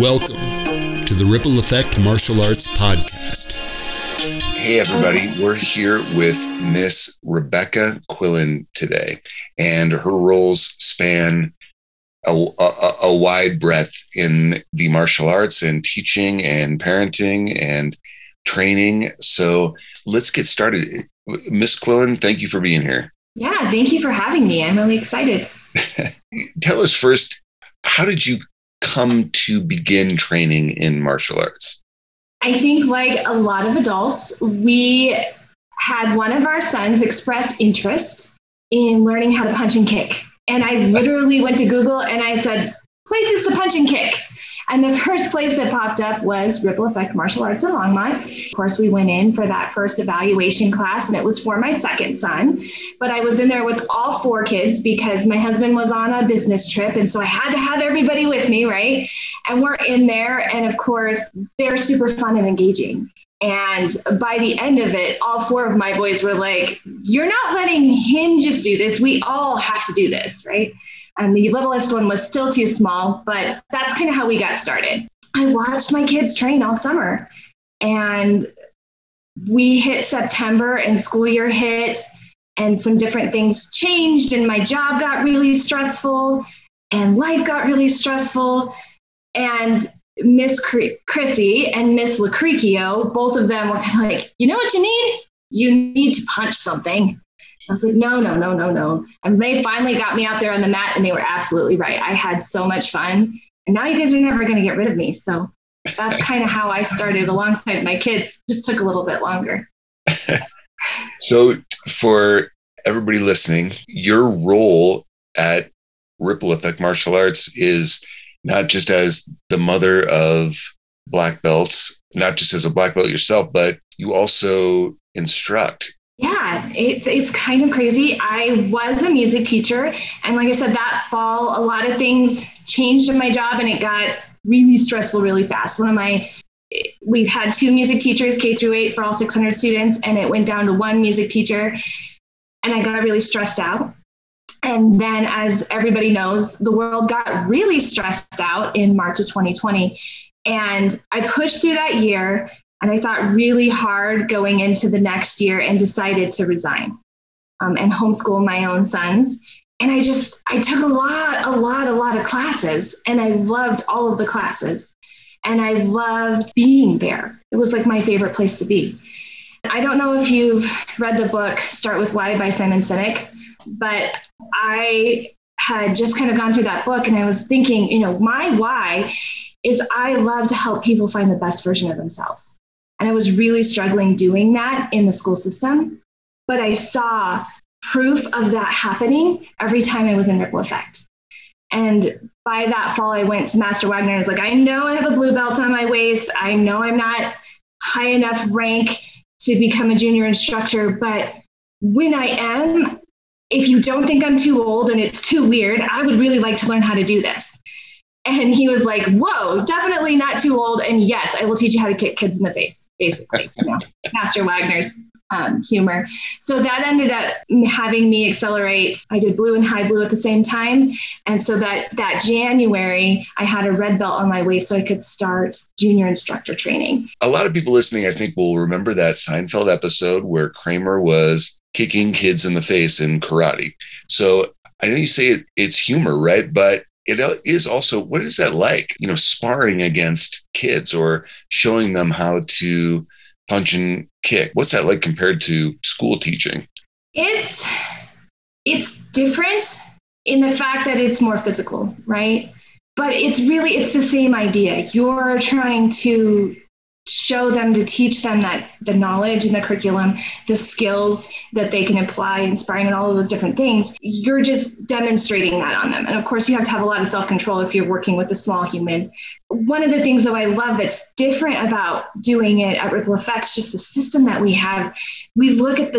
Welcome to the Ripple Effect Martial Arts Podcast. Hey, everybody. We're here with Miss Rebecca Quillen today, and her roles span a wide breadth in the martial arts and teaching and parenting and training. So let's get started. Miss Quillen, thank you for being here. Yeah, thank you for having me. I'm really excited. Tell us first, how did you come to begin training in martial arts? I think like a lot of adults, we had one of our sons express interest in learning how to punch and kick. And I literally went to Google and I said, places to punch and kick. And the first place that popped up was Ripple Effect Martial Arts in Longmont. Of course, we went in for that first evaluation class, and it was for my second son. But I was in there with all four kids because my husband was on a business trip, and so I had to have everybody with me, right? And we're in there, and of course, they're super fun and engaging. And by the end of it, all four of my boys were like, you're not letting him just do this. We all have to do this, right? And the littlest one was still too small, but that's kind of how we got started. I watched my kids train all summer, and we hit September and school year hit, and some different things changed, and my job got really stressful and life got really stressful. And Miss Chrissy and Miss Lecricchio, both of them were kind of like, you know what you need? You need to punch something. I was like, no. And they finally got me out there on the mat, and they were absolutely right. I had so much fun. And now you guys are never going to get rid of me. So that's kind of how I started alongside my kids. Just took a little bit longer. So for everybody listening, your role at Ripple Effect Martial Arts is not just as the mother of black belts, not just as a black belt yourself, but you also instruct. Yeah, it's kind of crazy. I was a music teacher. And like I said, that fall, a lot of things changed in my job, and it got really stressful really fast. We've had two music teachers, K through 8 for all 600 students, and it went down to one music teacher. And I got really stressed out. And then, as everybody knows, the world got really stressed out in March of 2020. And I pushed through that year. And I thought really hard going into the next year and decided to resign and homeschool my own sons. And I took a lot of classes, and I loved all of the classes, and I loved being there. It was like my favorite place to be. I don't know if you've read the book, Start With Why by Simon Sinek, but I had just kind of gone through that book, and I was thinking, my why is I love to help people find the best version of themselves. And I was really struggling doing that in the school system, but I saw proof of that happening every time I was in Ripple Effect. And by that fall, I went to Master Wagner and was like, I know I have a blue belt on my waist. I know I'm not high enough rank to become a junior instructor, but when I am, if you don't think I'm too old and it's too weird, I would really like to learn how to do this. And he was like, whoa, definitely not too old. And yes, I will teach you how to kick kids in the face, basically, Master Wagner's humor. So that ended up having me accelerate. I did blue and high blue at the same time. And so that January, I had a red belt on my waist so I could start junior instructor training. A lot of people listening, I think, will remember that Seinfeld episode where Kramer was kicking kids in the face in karate. So I know you say it's humor, right? But it is also, what is that like, sparring against kids or showing them how to punch and kick? What's that like compared to school teaching? It's different in the fact that it's more physical, right? But it's the same idea. You're trying to show them, to teach them that the knowledge and the curriculum, the skills that they can apply in sparring and all of those different things, you're just demonstrating that on them. And of course, you have to have a lot of self-control if you're working with a small human. One of the things that I love that's different about doing it at Ripple Effect, just the system that we have, we look at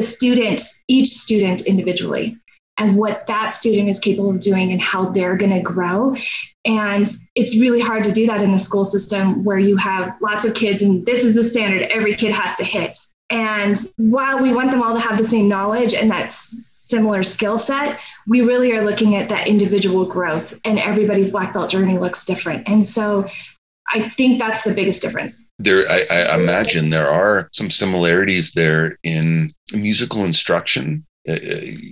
each student individually and what that student is capable of doing and how they're going to grow. And it's really hard to do that in the school system where you have lots of kids and this is the standard every kid has to hit. And while we want them all to have the same knowledge and that similar skill set, we really are looking at that individual growth, and everybody's black belt journey looks different. And so I think that's the biggest difference. I imagine there are some similarities there in musical instruction,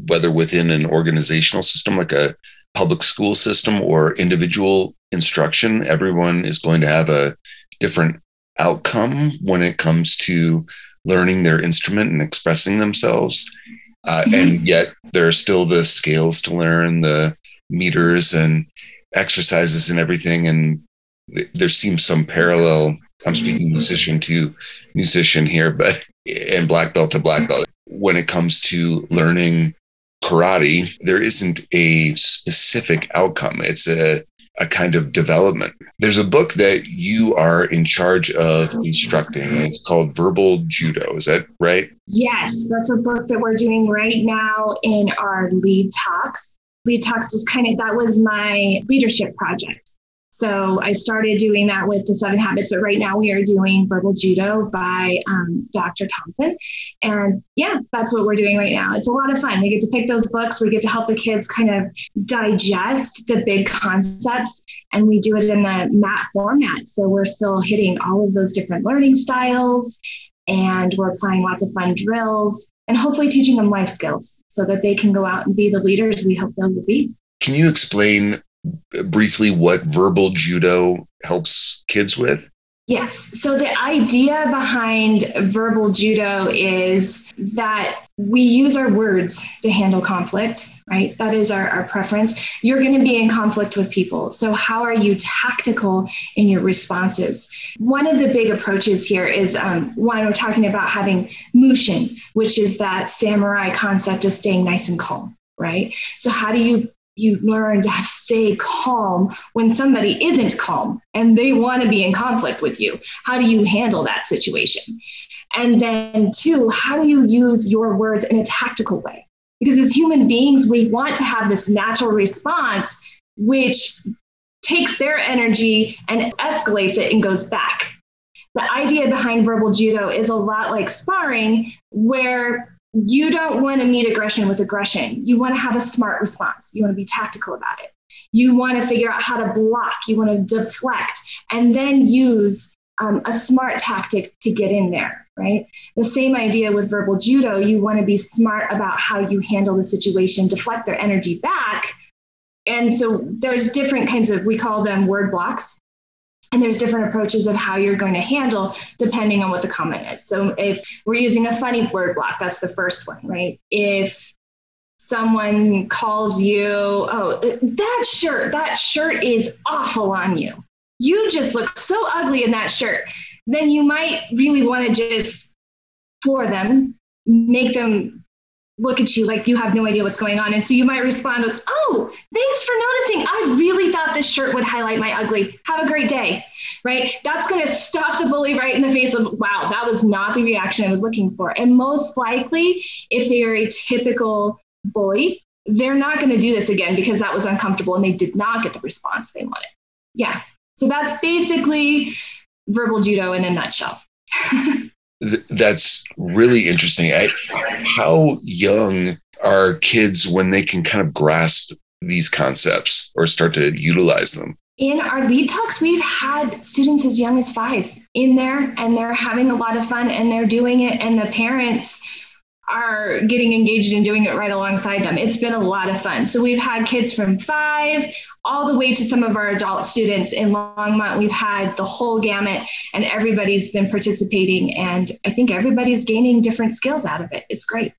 whether within an organizational system like a public school system or individual instruction. Everyone is going to have a different outcome when it comes to learning their instrument and expressing themselves. And yet there are still the scales to learn, the meters and exercises and everything. And there seems some parallel. I'm speaking musician to musician here, but and black belt to black belt. When it comes to learning karate, there isn't a specific outcome. It's a kind of development. There's a book that you are in charge of instructing. It's called Verbal Judo. Is that right? Yes, that's a book that we're doing right now in our lead talks. Lead talks is that was my leadership project. So I started doing that with the 7 Habits, but right now we are doing Verbal Judo by Dr. Thompson. And yeah, that's what we're doing right now. It's a lot of fun. We get to pick those books. We get to help the kids digest the big concepts, and we do it in the mat format. So we're still hitting all of those different learning styles, and we're applying lots of fun drills and hopefully teaching them life skills so that they can go out and be the leaders we hope they'll be. Can you explain briefly what Verbal Judo helps kids with? Yes. So the idea behind Verbal Judo is that we use our words to handle conflict, right? That is our preference. You're going to be in conflict with people. So how are you tactical in your responses? One of the big approaches here is one, we're talking about having Mushin, which is that samurai concept of staying nice and calm, right? So how do you learn to stay calm when somebody isn't calm and they want to be in conflict with you? How do you handle that situation? And then 2, how do you use your words in a tactical way? Because as human beings, we want to have this natural response, which takes their energy and escalates it and goes back. The idea behind Verbal Judo is a lot like sparring, where you don't want to meet aggression with aggression. You want to have a smart response. You want to be tactical about it. You want to figure out how to block. You want to deflect, and then use a smart tactic to get in there, right? The same idea with Verbal Judo. You want to be smart about how you handle the situation, deflect their energy back. And so there's different kinds of, we call them word blocks. And there's different approaches of how you're going to handle depending on what the comment is. So if we're using a funny word block, that's the first one, right? If someone calls you, oh, that shirt is awful on you. You just look so ugly in that shirt. Then you might really want to just floor them, make them look at you like you have no idea what's going on. And so you might respond with, oh, thanks for noticing. I really thought this shirt would highlight my ugly. Have a great day, right? That's going to stop the bully right in the face of, wow, that was not the reaction I was looking for. And most likely, if they are a typical bully, they're not going to do this again because that was uncomfortable and they did not get the response they wanted. Yeah. So that's basically Verbal Judo in a nutshell. That's really interesting. How young are kids when they can grasp these concepts or start to utilize them? In our lead talks, we've had students as young as 5 in there, and they're having a lot of fun and they're doing it, and the parents are getting engaged in doing it right alongside them. It's been a lot of fun. So we've had kids from 5 all the way to some of our adult students. In Longmont, we've had the whole gamut, and everybody's been participating. And I think everybody's gaining different skills out of it. It's great.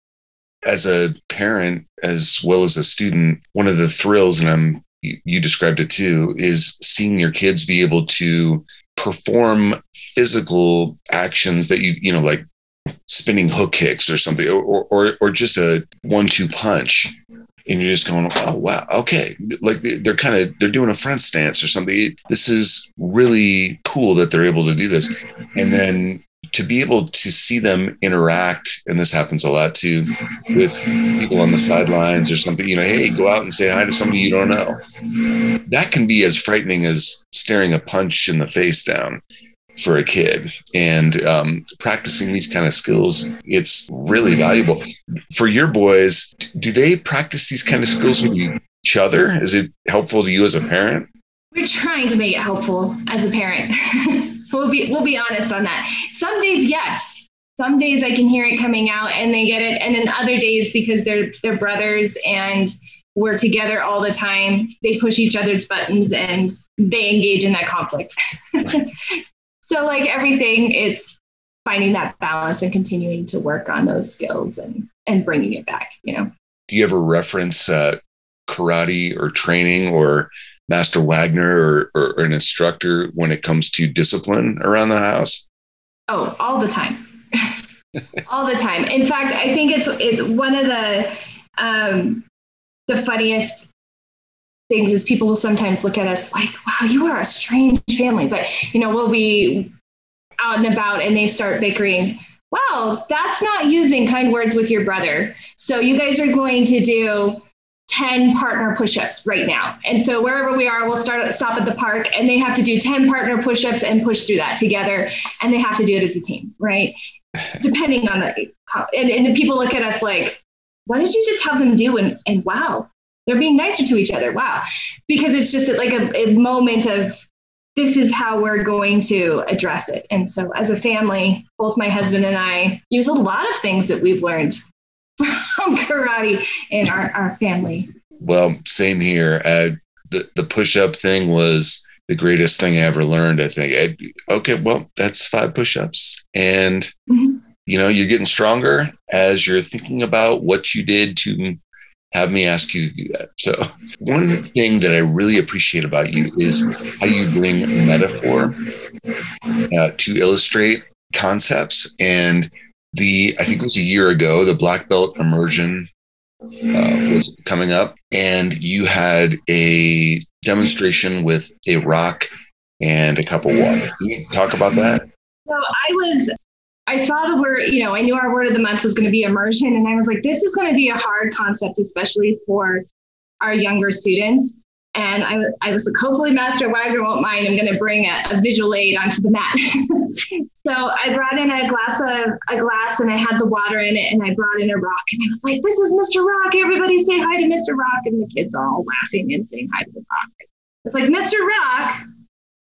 As a parent, as well as a student, one of the thrills, and you described it too, is seeing your kids be able to perform physical actions that you like spinning hook kicks or something, or just a 1-2 punch, and you're just going, oh wow, okay, like they're doing a front stance or something. This is really cool that they're able to do this, and then to be able to see them interact. And this happens a lot too with people on the sidelines or something. Hey, go out and say hi to somebody you don't know. That can be as frightening as staring a punch in the face down for a kid, and practicing these kind of skills, it's really valuable. For your boys, do they practice these kind of skills with each other? Is it helpful to you as a parent? We're trying to make it helpful as a parent. We'll be honest on that. Some days, yes. Some days I can hear it coming out and they get it. And then other days, because they're brothers and we're together all the time, they push each other's buttons and they engage in that conflict. Right. So like everything, it's finding that balance and continuing to work on those skills and bringing it back, you know. Do you ever reference karate or training or Master Wagner or an instructor when it comes to discipline around the house? Oh, all the time. All the time. In fact, I think it's one of the funniest things is people will sometimes look at us like, wow, you are a strange family. But, you know, we'll be out and about and they start bickering. Wow, that's not using kind words with your brother. So you guys are going to do 10 partner push-ups right now. And so wherever we are, we'll stop at the park and they have to do 10 partner push-ups and push through that together. And they have to do it as a team, right? Depending on the, and the people look at us like, what did you just have them do? And wow, they're being nicer to each other. Wow. Because it's just like a moment of, this is how we're going to address it. And so as a family, both my husband and I use a lot of things that we've learned from karate in our family. Well, same here. The push-up thing was the greatest thing I ever learned, I think. Okay, well, that's 5 push-ups. And, you know, you're getting stronger as you're thinking about what you did to have me ask you to do that. So one thing that I really appreciate about you is how you bring metaphor to illustrate concepts. And I think it was a year ago, the Black Belt Immersion was coming up, and you had a demonstration with a rock and a cup of water. Can you talk about that? So I saw the word, you know, I knew our word of the month was going to be immersion. And I was like, this is going to be a hard concept, especially for our younger students. And I was like, hopefully Master Wagner won't mind. I'm going to bring a visual aid onto the mat. So I brought in a glass and I had the water in it, and I brought in a rock, and I was like, this is Mr. Rock. Everybody say hi to Mr. Rock. And the kids are all laughing and saying hi to the rock. It's like, Mr. Rock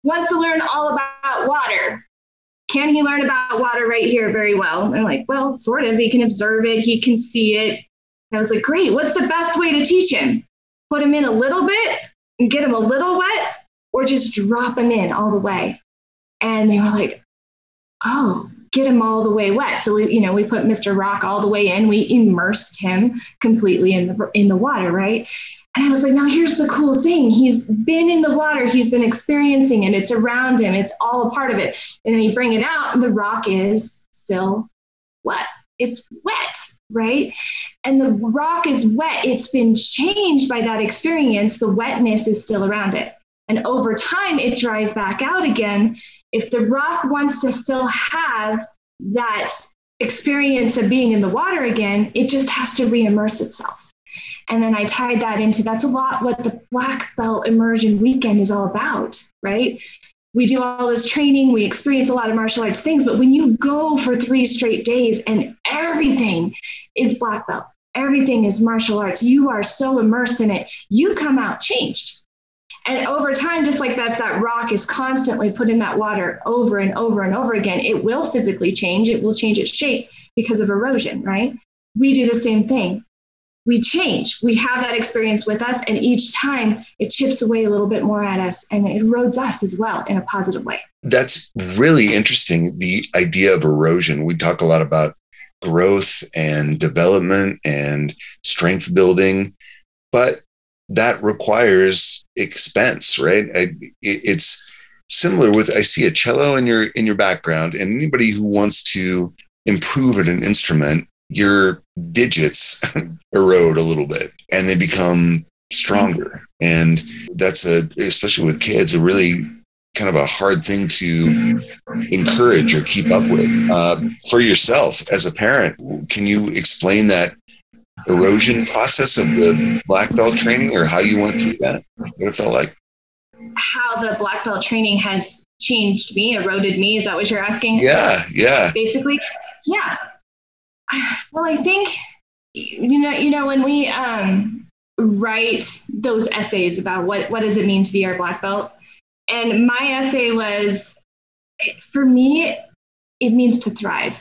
wants to learn all about water. Can he learn about water right here very well? And I'm like, well, sort of. He can observe it. He can see it. And I was like, great. What's the best way to teach him? Put him in a little bit and get him a little wet, or just drop him in all the way? And they were like, oh, get him all the way wet. So we put Mr. Rock all the way in. We immersed him completely in the water, right? And I was like, now here's the cool thing. He's been in the water. He's been experiencing it. It's around him. It's all a part of it. And then you bring it out and the rock is still wet. It's wet, right? And the rock is wet. It's been changed by that experience. The wetness is still around it. And over time, it dries back out again. If the rock wants to still have that experience of being in the water again, it just has to re-immerse itself. And then I tied that into, that's a lot what the Black Belt Immersion Weekend is all about, right? We do all this training, we experience a lot of martial arts things, but when you go for 3 straight days and everything is black belt, everything is martial arts, you are so immersed in it, you come out changed. And over time, just like that rock is constantly put in that water over and over and over again, it will physically change. It will change its shape because of erosion, right? We do the same thing. We change. We have that experience with us, and each time it chips away a little bit more at us, and it erodes us as well in a positive way. That's really interesting, the idea of erosion. We talk a lot about growth and development and strength building, but that requires expense, right? It's similar with, I see a cello in your background, and anybody who wants to improve at an instrument, your digits erode a little bit and they become stronger. And that's especially with kids, a really kind of a hard thing to encourage or keep up with. For yourself as a parent, can you explain that erosion process of the black belt training, or how you went through that? What it felt like? How the black belt training has changed me, eroded me. Is that what you're asking? Yeah. Basically, yeah. Well, I think, you know, when we write those essays about what does it mean to be our black belt. And my essay was, for me, it means to thrive.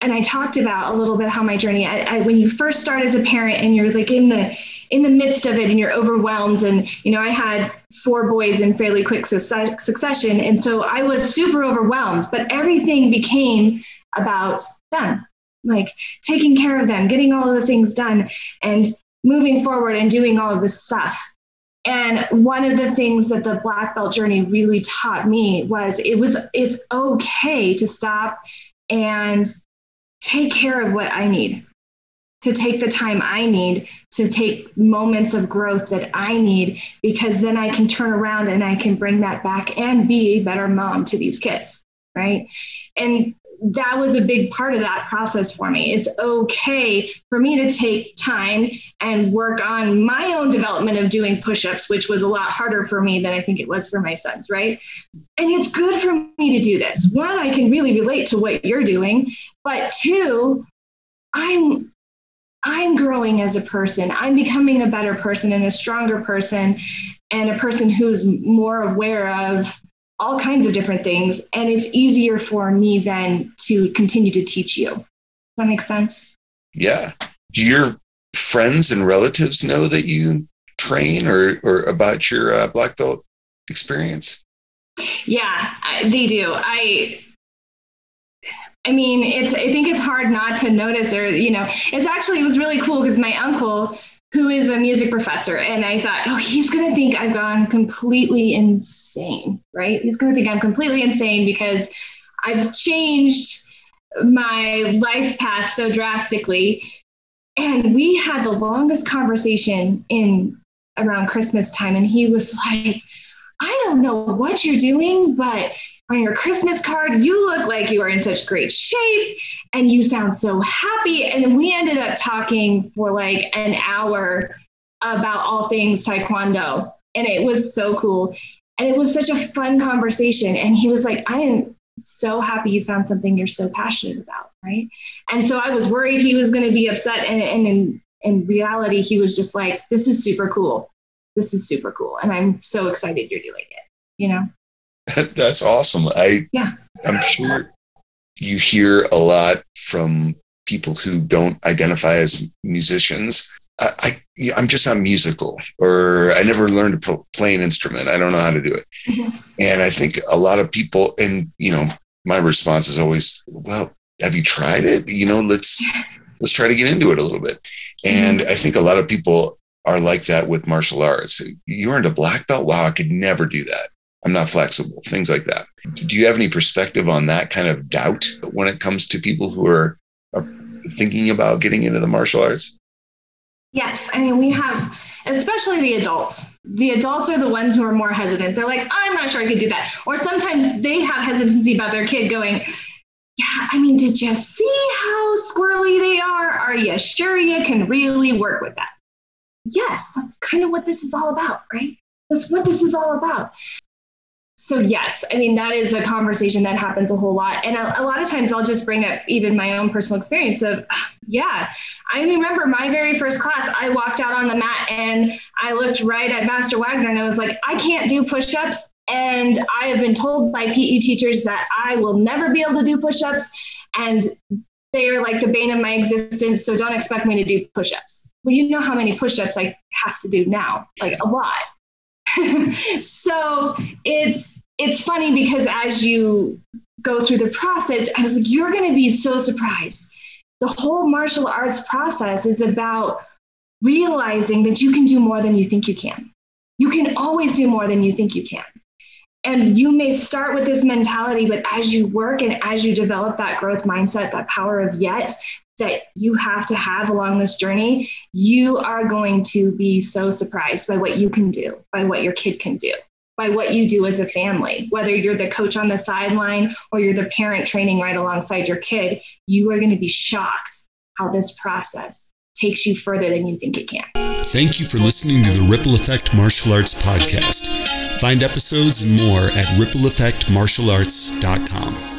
And I talked about a little bit how my journey, when you first start as a parent and you're like in the midst of it and you're overwhelmed. And, you know, I had 4 boys in fairly quick succession. And so I was super overwhelmed, but everything became about them, like taking care of them, getting all of the things done and moving forward and doing all of this stuff. And one of the things that the black belt journey really taught me was it's okay to stop and take care of what I need, to take the time I need, to take moments of growth that I need, because then I can turn around and I can bring that back and be a better mom to these kids, right? And that was a big part of that process for me. It's okay for me to take time and work on my own development of doing push-ups, which was a lot harder for me than I think it was for my sons, right? And it's good for me to do this. 1, I can really relate to what you're doing, but 2, I'm growing as a person. I'm becoming a better person and a stronger person and a person who's more aware of all kinds of different things. And it's easier for me then to continue to teach you. Does that make sense? Yeah. Do your friends and relatives know that you train or about your black belt experience? Yeah, they do. I mean, I think it's hard not to notice, or, you know, it was really cool because my uncle, who is a music professor, and I thought, oh, he's going to think I've gone completely insane, right? He's going to think I'm completely insane because I've changed my life path so drastically. And we had the longest conversation around Christmas time. And he was like, I don't know what you're doing, but on your Christmas card, you look like you are in such great shape and you sound so happy. And then we ended up talking for like an hour about all things Taekwondo. And it was so cool. And it was such a fun conversation. And he was like, I am so happy you found something you're so passionate about, right? And so I was worried he was going to be upset. And in reality, he was just like, this is super cool. This is super cool. And I'm so excited you're doing it, you know? That's awesome. I'm sure you hear a lot from people who don't identify as musicians. I'm just not musical, or I never learned to play an instrument. I don't know how to do it. Mm-hmm. And I think a lot of people, and, you know, my response is always, well, have you tried it? You know, let's try to get into it a little bit. And I think a lot of people are like that with martial arts. You're into black belt. Wow. I could never do that. I'm not flexible, things like that. Do you have any perspective on that kind of doubt when it comes to people who are thinking about getting into the martial arts? Yes. I mean, we have, especially the adults. The adults are the ones who are more hesitant. They're like, I'm not sure I could do that. Or sometimes they have hesitancy about their kid going, yeah, I mean, did you see how squirrely they are? Are you sure you can really work with that? Yes. That's kind of what this is all about, right? That's what this is all about. So yes, I mean, that is a conversation that happens a whole lot. And a lot of times I'll just bring up even my own personal experience of, I remember my very first class, I walked out on the mat and I looked right at Master Wagner and I was like, I can't do push-ups. And I have been told by PE teachers that I will never be able to do push-ups. And they are like the bane of my existence. So don't expect me to do push-ups. Well, you know how many push-ups I have to do now, like a lot. So it's funny because as you go through the process, I was like, you're going to be so surprised. The whole martial arts process is about realizing that you can do more than you think you can. You can always do more than you think you can. And you may start with this mentality, but as you work and as you develop that growth mindset, that power of yet that you have to have along this journey, you are going to be so surprised by what you can do, by what your kid can do, by what you do as a family. Whether you're the coach on the sideline or you're the parent training right alongside your kid, you are going to be shocked how this process takes you further than you think it can. Thank you for listening to the Ripple Effect Martial Arts Podcast. Find episodes and more at rippleeffectmartialarts.com.